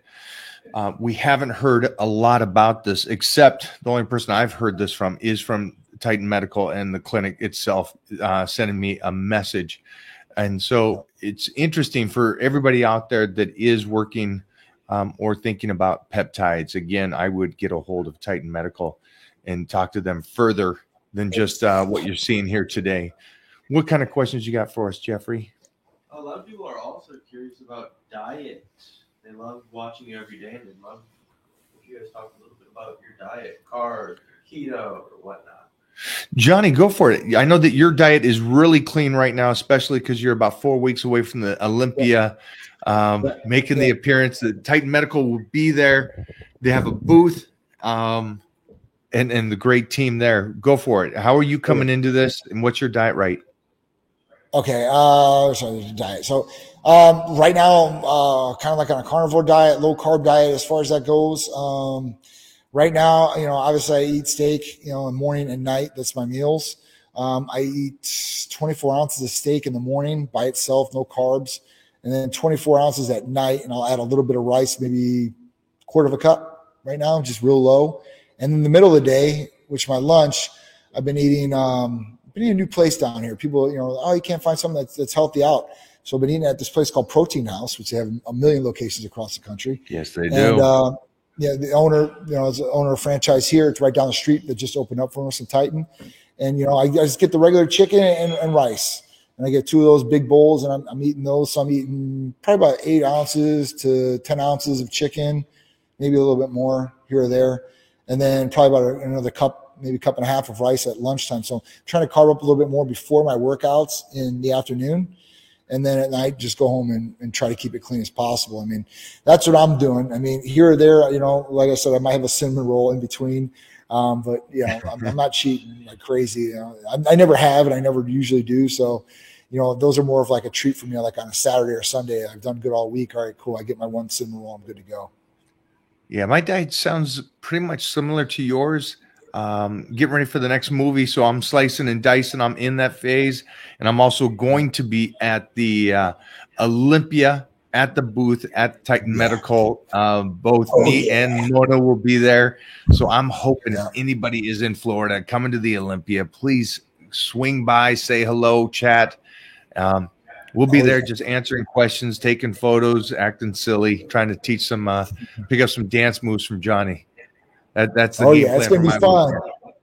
uh, we haven't heard a lot about this, except the only person I've heard this from is from Titan Medical and the clinic itself uh, sending me a message. And so it's interesting for everybody out there that is working um, or thinking about peptides. Again, I would get a hold of Titan Medical and talk to them further than just uh, what you're seeing here today. What kind of questions you got for us, Jeffrey? A lot of people are also curious about diet. They love watching you every day, and they love if you guys talk a little bit about your diet, carb, keto, or whatnot. Johnny, go for it. I know that your diet is really clean right now, especially because you're about four weeks away from the Olympia, um, but, making yeah. the appearance. The Titan Medical will be there. They have a booth. Um, and, and the great team there. Go for it. How are you coming into this, and what's your diet right? Okay, uh, sorry, diet. So um, right now, I'm uh, kind of like on a carnivore diet, low carb diet as far as that goes. Um, right now, you know, obviously I eat steak, you know, in the morning and night. That's my meals. Um, I eat twenty-four ounces of steak in the morning by itself, no carbs, and then twenty-four ounces at night, and I'll add a little bit of rice, maybe a quarter of a cup right now, just real low. And in the middle of the day, which is my lunch, I've been eating um, – we need a new place down here. People, you know, oh, you can't find something that's, that's healthy out. So I've been eating at this place called Protein House, which they have a million locations across the country. Yes, they and, do. And uh, yeah, the owner, you know, is the owner of a franchise here. It's right down the street that just opened up for us in Titan. And, you know, I, I just get the regular chicken and, and rice. And I get two of those big bowls, and I'm, I'm eating those. So I'm eating probably about eight ounces to ten ounces of chicken, maybe a little bit more here or there. And then probably about another cup, maybe a cup and a half of rice at lunchtime. So I'm trying to carb up a little bit more before my workouts in the afternoon. And then at night, just go home and, and try to keep it clean as possible. I mean, that's what I'm doing. I mean, here or there, you know, like I said, I might have a cinnamon roll in between. Um, but, you know, I'm, I'm not cheating like crazy. You know, I, I never have, and I never usually do. So, you know, those are more of like a treat for me, like on a Saturday or Sunday. I've done good all week. All right, cool. I get my one cinnamon roll. I'm good to go. Yeah, my diet sounds pretty much similar to yours. Um, getting ready for the next movie, so I'm slicing and dicing. I'm in that phase, and I'm also going to be at the uh, Olympia at the booth at Titan yeah. Medical. Uh, both oh, me yeah. and Mona will be there, so I'm hoping yeah. if anybody is in Florida coming to the Olympia, please swing by, say hello, chat. Um, we'll be oh, there yeah. just answering questions, taking photos, acting silly, trying to teach some, uh, pick up some dance moves from Johnny. That, that's the oh yeah, it's gonna be fun. Weekend.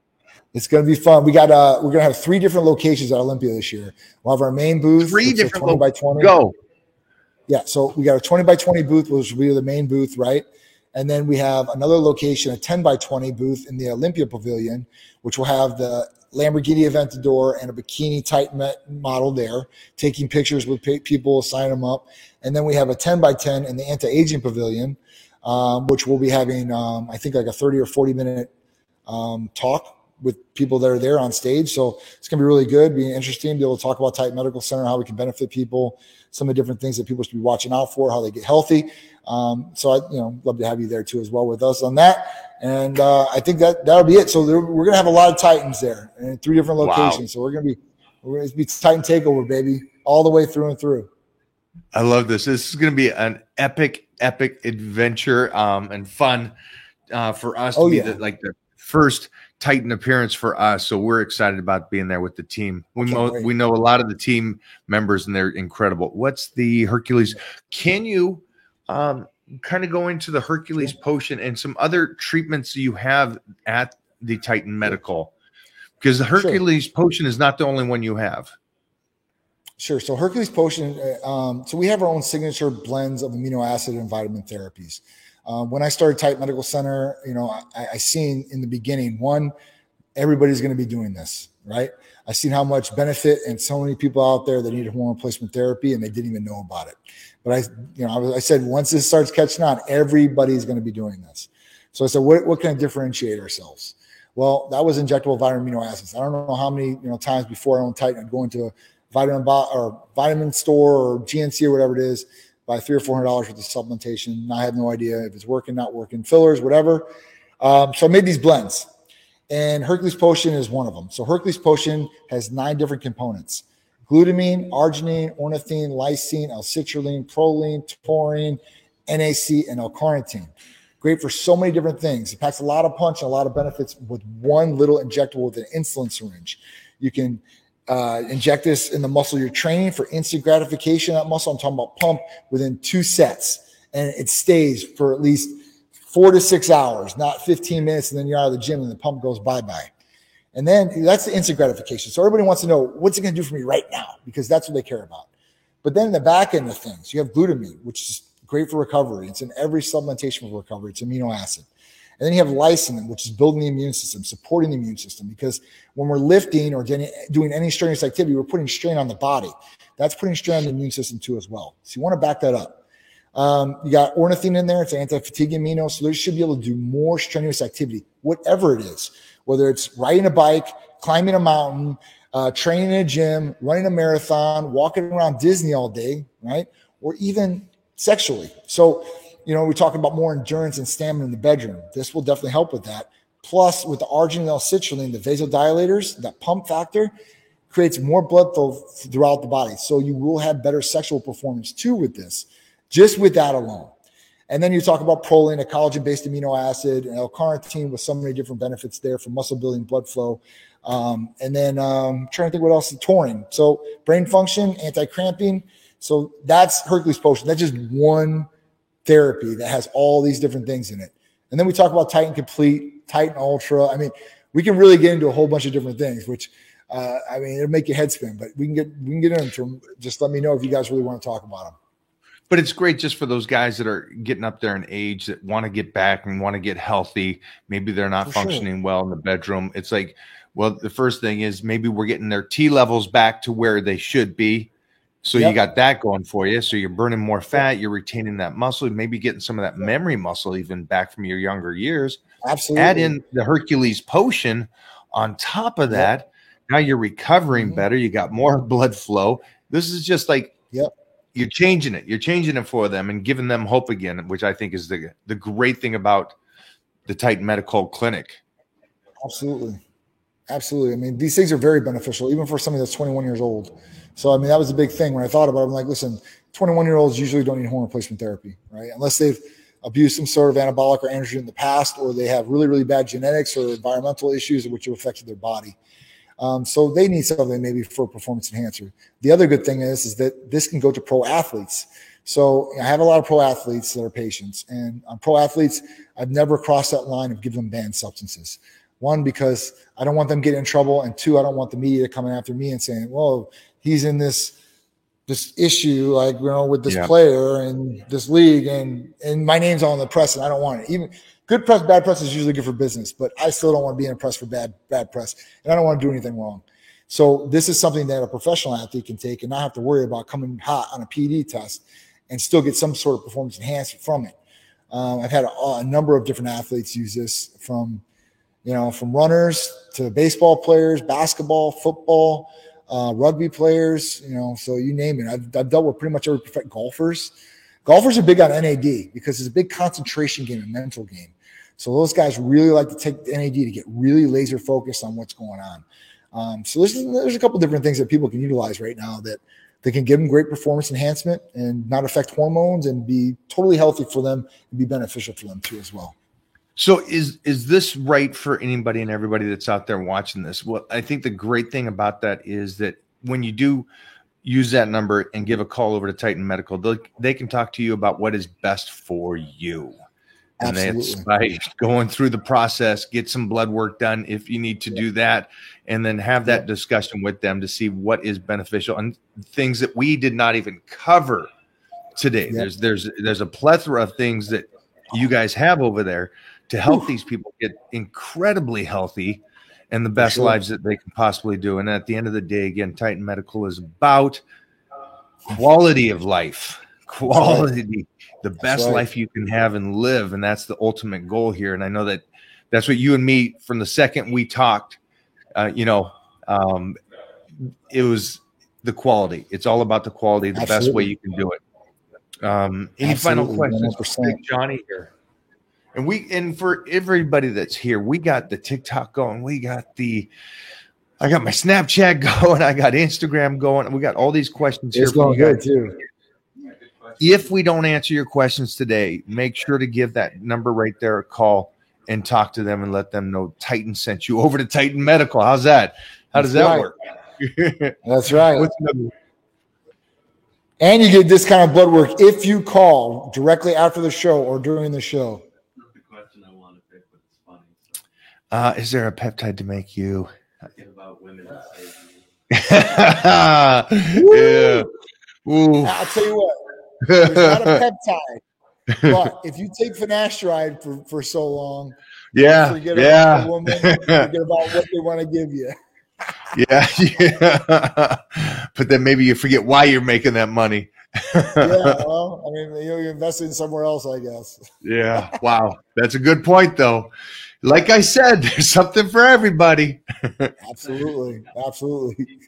It's gonna be fun. We got uh, we're gonna have three different locations at Olympia this year. We'll have our main booth, three different twenty by twenty. Go. Yeah, so we got a twenty by twenty booth, which will be the main booth, right? And then we have another location, a ten by twenty booth in the Olympia Pavilion, which will have the Lamborghini Aventador and a bikini Titan model there, taking pictures with people, sign them up, and then we have a ten by ten in the anti-aging pavilion. Um, which we'll be having, um, I think, like a thirty or forty minute um, talk with people that are there on stage. So it's going to be really good, be interesting, be able to talk about Titan Medical Center, how we can benefit people, some of the different things that people should be watching out for, how they get healthy. Um, so I, you know, love to have you there too as well with us on that. And uh, I think that that'll be it. So there, we're going to have a lot of Titans there in three different locations. Wow. So we're going to be, we're going to be Titan Takeover, baby, all the way through and through. I love this. This is going to be an epic, epic adventure um, and fun uh, for us. Oh, to be yeah. the, like the first Titan appearance for us. So we're excited about being there with the team. We know, we know a lot of the team members, and they're incredible. What's the Hercules? Can you um, kind of go into the Hercules Potion and some other treatments you have at the Titan Medical? Because the Hercules sure. Potion is not the only one you have. Sure. So Hercules Potion, um, so we have our own signature blends of amino acid and vitamin therapies. Um, when I started Titan Medical Center, you know, I, I seen in the beginning, one, everybody's going to be doing this, right? I seen how much benefit and so many people out there that needed hormone replacement therapy and they didn't even know about it. But I, you know, I, I said, once this starts catching on, everybody's going to be doing this. So I said, what, what can I differentiate ourselves? Well, that was injectable vitamin amino acids. I don't know how many, you know, times before I owned Titan, I'd go into a vitamin bo- or vitamin store or G N C or whatever it is, buy three or four hundred dollars worth of supplementation, and I had no idea if it's working, not working, fillers, whatever. Um, so I made these blends, and Hercules Potion is one of them. So Hercules Potion has nine different components: glutamine, arginine, ornithine, lysine, L-citrulline, proline, taurine, N A C, and L-carnitine. Great for so many different things. It packs a lot of punch and a lot of benefits with one little injectable with an insulin syringe. You can uh, inject this in the muscle you're training for instant gratification. That muscle, I'm talking about pump, within two sets. And it stays for at least four to six hours, not fifteen minutes. And then you're out of the gym and the pump goes bye-bye. And then that's the instant gratification. So everybody wants to know, what's it going to do for me right now? Because that's what they care about. But then in the back end of things, you have glutamine, which is great for recovery. It's in every supplementation for recovery. It's amino acid. And then you have lysine, which is building the immune system, supporting the immune system. Because when we're lifting or doing any strenuous activity, we're putting strain on the body. That's putting strain on the immune system too as well. So you want to back that up. Um, you got ornithine in there. It's an anti-fatigue amino. So they should be able to do more strenuous activity, whatever it is, whether it's riding a bike, climbing a mountain, uh, training in a gym, running a marathon, walking around Disney all day, right? Or even sexually. So, you know, we talk about more endurance and stamina in the bedroom. This will definitely help with that. Plus, with the arginine and L-citrulline, the vasodilators, that pump factor, creates more blood flow throughout the body. So you will have better sexual performance too with this, just with that alone. And then you talk about proline, a collagen-based amino acid, and L-carnitine with so many different benefits there for muscle building, blood flow. Um, and then um, I'm trying to think what else is taurine. So brain function, anti-cramping. So that's Hercules Potion. That's just one therapy that has all these different things in it. And then we talk about Titan Complete, Titan Ultra. I mean, we can really get into a whole bunch of different things, which, uh, I mean, it'll make your head spin, but we can get we can get into them. Just let me know if you guys really want to talk about them. But it's great just for those guys that are getting up there in age that want to get back and want to get healthy. Maybe they're not for functioning sure. well in the bedroom. It's like, well, the first thing is maybe we're getting their T levels back to where they should be. So yep. you got that going for you. So you're burning more fat. You're retaining that muscle. Maybe getting some of that memory muscle even back from your younger years. Absolutely. Add in the Hercules Potion on top of that. Yep. Now you're recovering mm-hmm. better. You got more blood flow. This is just like yep. you're changing it. You're changing it for them and giving them hope again, which I think is the, the great thing about the Titan Medical Clinic. Absolutely. Absolutely. I mean, these things are very beneficial, even for somebody that's twenty-one years old. So, I mean, that was a big thing when I thought about it. I'm like, listen, twenty-one-year-olds usually don't need hormone replacement therapy, right? Unless they've abused some sort of anabolic or androgen in the past, or they have really, really bad genetics or environmental issues which have affected their body. Um, so they need something maybe for a performance enhancer. The other good thing is, is that this can go to pro athletes. So I have a lot of pro athletes that are patients. And on pro athletes, I've never crossed that line of giving them banned substances. One, because I don't want them getting in trouble, and two, I don't want the media coming after me and saying, "Whoa, he's in this this issue, like you know, with this yeah. player and this league, and and my name's all in the press, and I don't want it." Even good press, bad press is usually good for business, but I still don't want to be in a press for bad bad press, and I don't want to do anything wrong. So this is something that a professional athlete can take and not have to worry about coming hot on a P E D test, and still get some sort of performance enhancement from it. Um, I've had a, a number of different athletes use this from. You know, from runners to baseball players, basketball, football, uh, rugby players, you know, so you name it. I've, I've dealt with pretty much every perfect golfers. Golfers are big on N A D because it's a big concentration game and mental game. So those guys really like to take the N A D to get really laser focused on what's going on. Um, so there's, there's a couple different things that people can utilize right now that they can give them great performance enhancement and not affect hormones and be totally healthy for them and be beneficial for them too as well. So is is this right for anybody and everybody that's out there watching this? Well, I think the great thing about that is that when you do use that number and give a call over to Titan Medical. They'll, they can talk to you about what is best for you. And Absolutely. That's by going through the process, get some blood work done if you need to yeah. do that, and then have that yeah. discussion with them to see what is beneficial and things that we did not even cover today. Yeah. There's there's there's a plethora of things that you guys have over there to help Oof. These people get incredibly healthy and the best sure. lives that they can possibly do. And at the end of the day, again, Titan Medical is about quality of life, quality. The best right. life you can have and live. And that's the ultimate goal here. And I know that that's what you and me, from the second we talked, uh, you know, um, it was the quality. It's all about the quality, the Absolutely. Best way you can do it. Um, any Absolutely. Final questions one hundred percent. For Johnny here? And we, and for everybody that's here, we got the TikTok going. We got the, I got my Snapchat going. I got Instagram going. We got all these questions it's here. Going good too. If we don't answer your questions today, make sure to give that number right there a call and talk to them and let them know Titan sent you over to Titan Medical. How's that? How does That's that right. work? That's right. What's the- and you get this kind of blood work if you call directly after the show or during the show. Not the question I want to pick, but it's funny. So. Uh, is there a peptide to make you? Talking about women. yeah. Ooh. I'll tell you what. There's not a peptide, but if you take finasteride for, for so long, yeah, you forget yeah. about the woman, you forget about what they want to give you. yeah, yeah. But then maybe you forget why you're making that money. yeah, well, I mean, you know, you're investing somewhere else, I guess. yeah, wow. That's a good point, though. Like I said, there's something for everybody. Absolutely, absolutely.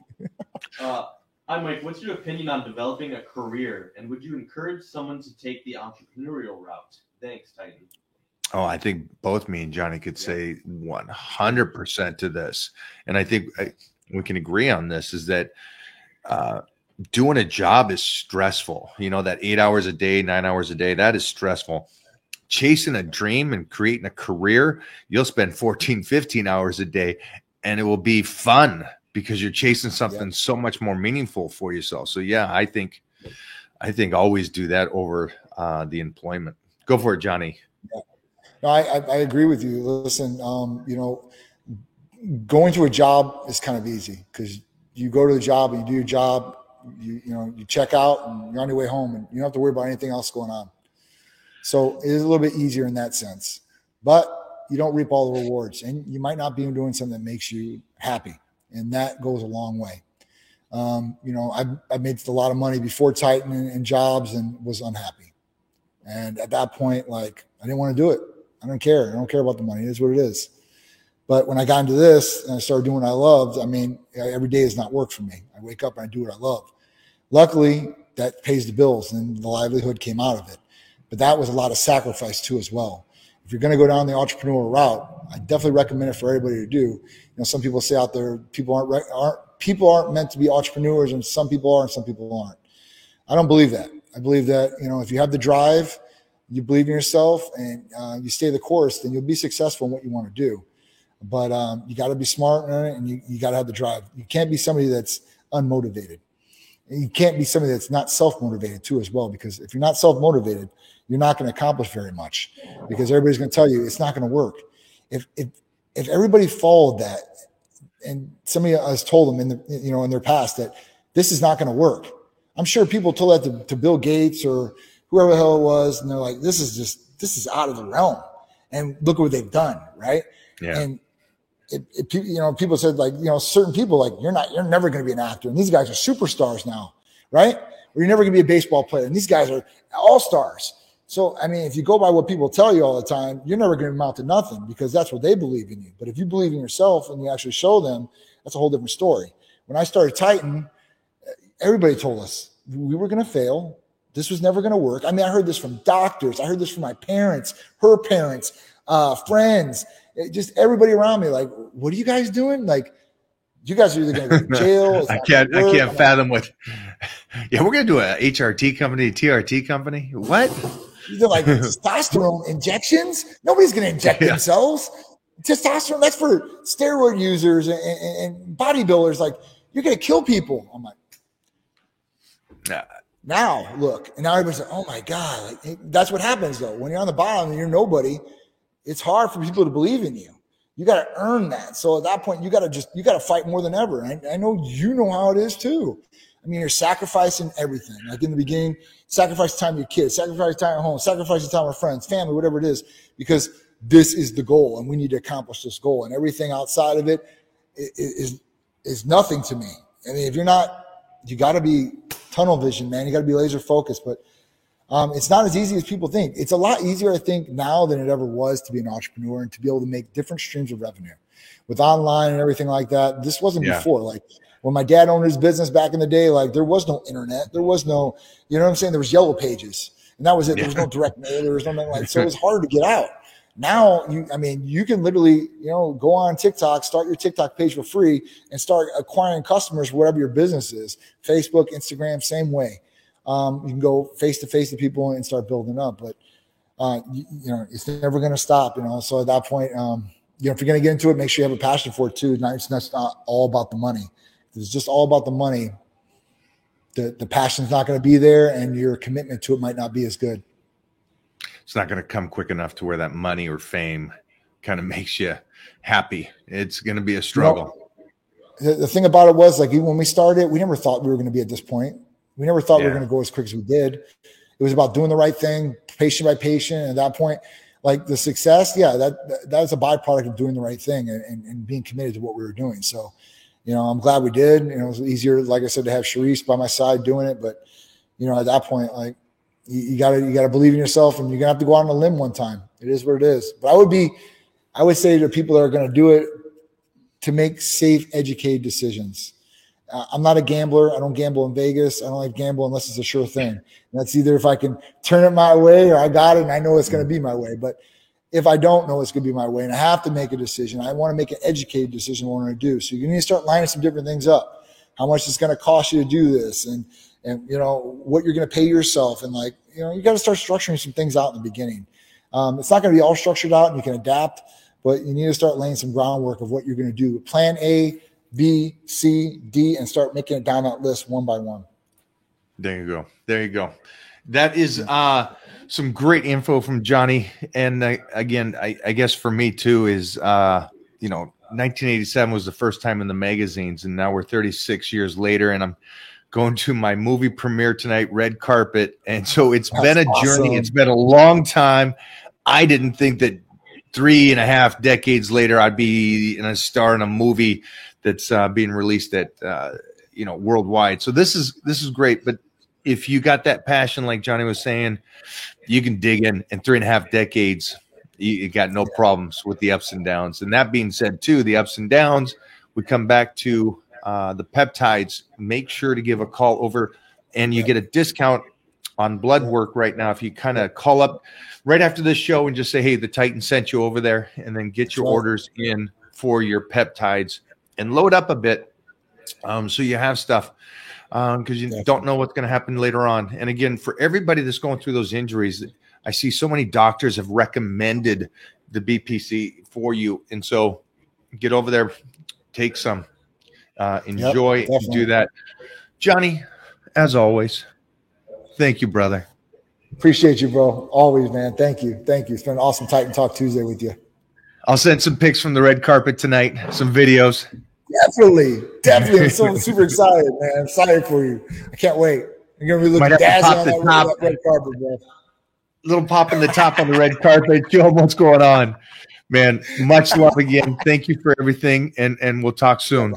Uh, Hi, Mike. What's your opinion on developing a career, and would you encourage someone to take the entrepreneurial route? Thanks, Titan. Oh, I think both me and Johnny could yeah. say one hundred percent to this, and I think I, we can agree on this, is that uh, doing a job is stressful. You know, that eight hours a day, nine hours a day, that is stressful. Chasing a dream and creating a career, you'll spend fourteen, fifteen hours a day, and it will be fun. Because you're chasing something yeah. so much more meaningful for yourself. So yeah, I think, I think always do that over uh, the employment. Go for it, Johnny. Yeah. No, I, I agree with you. Listen, um, you know, going to a job is kind of easy because you go to the job and you do your job. You you know you check out and you're on your way home and you don't have to worry about anything else going on. So it is a little bit easier in that sense, but you don't reap all the rewards, and you might not be doing something that makes you happy. And that goes a long way. Um, you know, I, I made a lot of money before Titan and jobs and was unhappy. And at that point, like, I didn't want to do it. I don't care. I don't care about the money. It is what it is. But when I got into this and I started doing what I loved, I mean, every day is not work for me. I wake up and I do what I love. Luckily, that pays the bills and the livelihood came out of it. But that was a lot of sacrifice too as well. If you're going to go down the entrepreneurial route, I definitely recommend it for everybody to do. You know, some people say out there, people aren't, aren't people aren't meant to be entrepreneurs, and some people are and some people aren't. I don't believe that. I believe that, you know, if you have the drive, you believe in yourself, and uh, you stay the course, then you'll be successful in what you want to do. But um, you got to be smart in it, and you, you got to have the drive. You can't be somebody that's unmotivated. And you can't be somebody that's not self-motivated too as well, because if you're not self-motivated, you're not going to accomplish very much because everybody's going to tell you it's not going to work. If if if everybody followed that, and somebody has told them in the you know in their past that this is not going to work, I'm sure people told that to, to Bill Gates or whoever the hell it was, and they're like, this is just this is out of the realm. And look what they've done, right? Yeah. And it, it, you know, people said like you know certain people like you're not you're never going to be an actor, and these guys are superstars now, right? Or you're never going to be a baseball player, and these guys are all stars. So, I mean, if you go by what people tell you all the time, you're never going to amount to nothing because that's what they believe in you. But if you believe in yourself and you actually show them, that's a whole different story. When I started Titan, everybody told us we were going to fail. This was never going to work. I mean, I heard this from doctors. I heard this from my parents, her parents, uh, friends, it, just everybody around me. Like, what are you guys doing? Like, you guys are either going to go to jail. I can't, I can't fathom what. Yeah, we're going to do a H R T company, T R T company. What? They're like testosterone injections. Nobody's going to inject yeah. themselves. Testosterone, that's for steroid users and, and, and bodybuilders. Like, you're going to kill people. I'm like, Nah. Now look, and now everybody's like, oh my God. Like, hey, that's what happens though. When you're on the bottom and you're nobody, it's hard for people to believe in you. You got to earn that. So at that point, you got to just, you got to fight more than ever. I, I know you know how it is too. I mean, you're sacrificing everything. Like in the beginning, sacrifice time with your kids, sacrifice time at home, sacrifice your time with friends, family, whatever it is, because this is the goal and we need to accomplish this goal. And everything outside of it is, is nothing to me. I mean, if you're not, you got to be tunnel vision, man. You got to be laser focused, but um, it's not as easy as people think. It's a lot easier, I think, now than it ever was to be an entrepreneur and to be able to make different streams of revenue with online and everything like that. This wasn't yeah. before. Like when my dad owned his business back in the day, like there was no internet. There was no, you know what I'm saying? There was yellow pages and that was it. Yeah. There was no direct mail. There was nothing like, so it was hard to get out. Now, you, I mean, you can literally, you know, go on TikTok, start your TikTok page for free and start acquiring customers, whatever your business is. Facebook, Instagram, same way. Um, you can go face to face to people and start building up, but, uh, you, you know, it's never going to stop, you know? So at that point, um, you know, if you're going to get into it, make sure you have a passion for it too. It's not, it's not all about the money. If it's just all about the money, the, the passion's not going to be there and your commitment to it might not be as good. It's not going to come quick enough to where that money or fame kind of makes you happy. It's going to be a struggle. You know, the, the thing about it was, like, even when we started, we never thought we were going to be at this point. We never thought yeah. we were going to go as quick as we did. It was about doing the right thing, patient by patient. At that point, like the success, yeah, that that, that was a byproduct of doing the right thing and, and, and being committed to what we were doing. So, you know, I'm glad we did. You know, it was easier, like I said, to have Sharice by my side doing it. But, you know, at that point, like, You gotta, you gotta believe in yourself, and you're gonna have to go out on a limb one time. It is what it is. But I would be, I would say to people that are gonna do it, to make safe, educated decisions. Uh, I'm not a gambler. I don't gamble in Vegas. I don't like gamble unless it's a sure thing. And that's either if I can turn it my way, or I got it and I know it's gonna be my way. But if I don't know it's gonna be my way, and I have to make a decision, I want to make an educated decision what I want to do. So you need to start lining some different things up. How much it's gonna cost you to do this, and and, you know, what you're going to pay yourself. And, like, you know, you got to start structuring some things out in the beginning. Um, it's not going to be all structured out and you can adapt, but you need to start laying some groundwork of what you're going to do. Plan A, B, C, D, and start making it down that list one by one. There you go. There you go. That is uh, some great info from Johnny. And uh, again, I, I guess for me too is, uh, you know, nineteen eighty-seven was the first time in the magazines, and now we're thirty-six years later, and I'm going to my movie premiere tonight, red carpet. And so it's That's been a awesome. journey. It's been a long time. I didn't think that three and a half decades later, I'd be in a star in a movie that's uh, being released at, uh, you know, worldwide. So this is, this is great. But if you got that passion, like Johnny was saying, you can dig in, and three and a half decades, you, you got no problems with the ups and downs. And that being said too, the ups and downs, we come back to Uh, the peptides. Make sure to give a call over, and you get a discount on blood work right now if you kind of call up right after this show and just say, hey, the Titan sent you over there, and then get your orders in for your peptides and load up a bit um, so you have stuff um, because you don't know what's going to happen later on. And again, for everybody that's going through those injuries, I see so many doctors have recommended the B P C for you, and so get over there, take some. Uh, enjoy yep, and do that. Johnny, as always, thank you, brother. Appreciate you, bro. Always, man. Thank you. Thank you. It's been an awesome Titan Talk Tuesday with you. I'll send some pics from the red carpet tonight, some videos. Definitely. Definitely. I'm so super excited, man. I'm excited for you. I can't wait. You're going to be looking dazzling on that, top, that red carpet, bro. Little pop in the top on the red carpet. Show what's going on. Man, much love again. Thank you for everything, and, and we'll talk soon.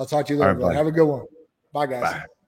I'll talk to you later. Right, have a good one. Bye, guys. Bye.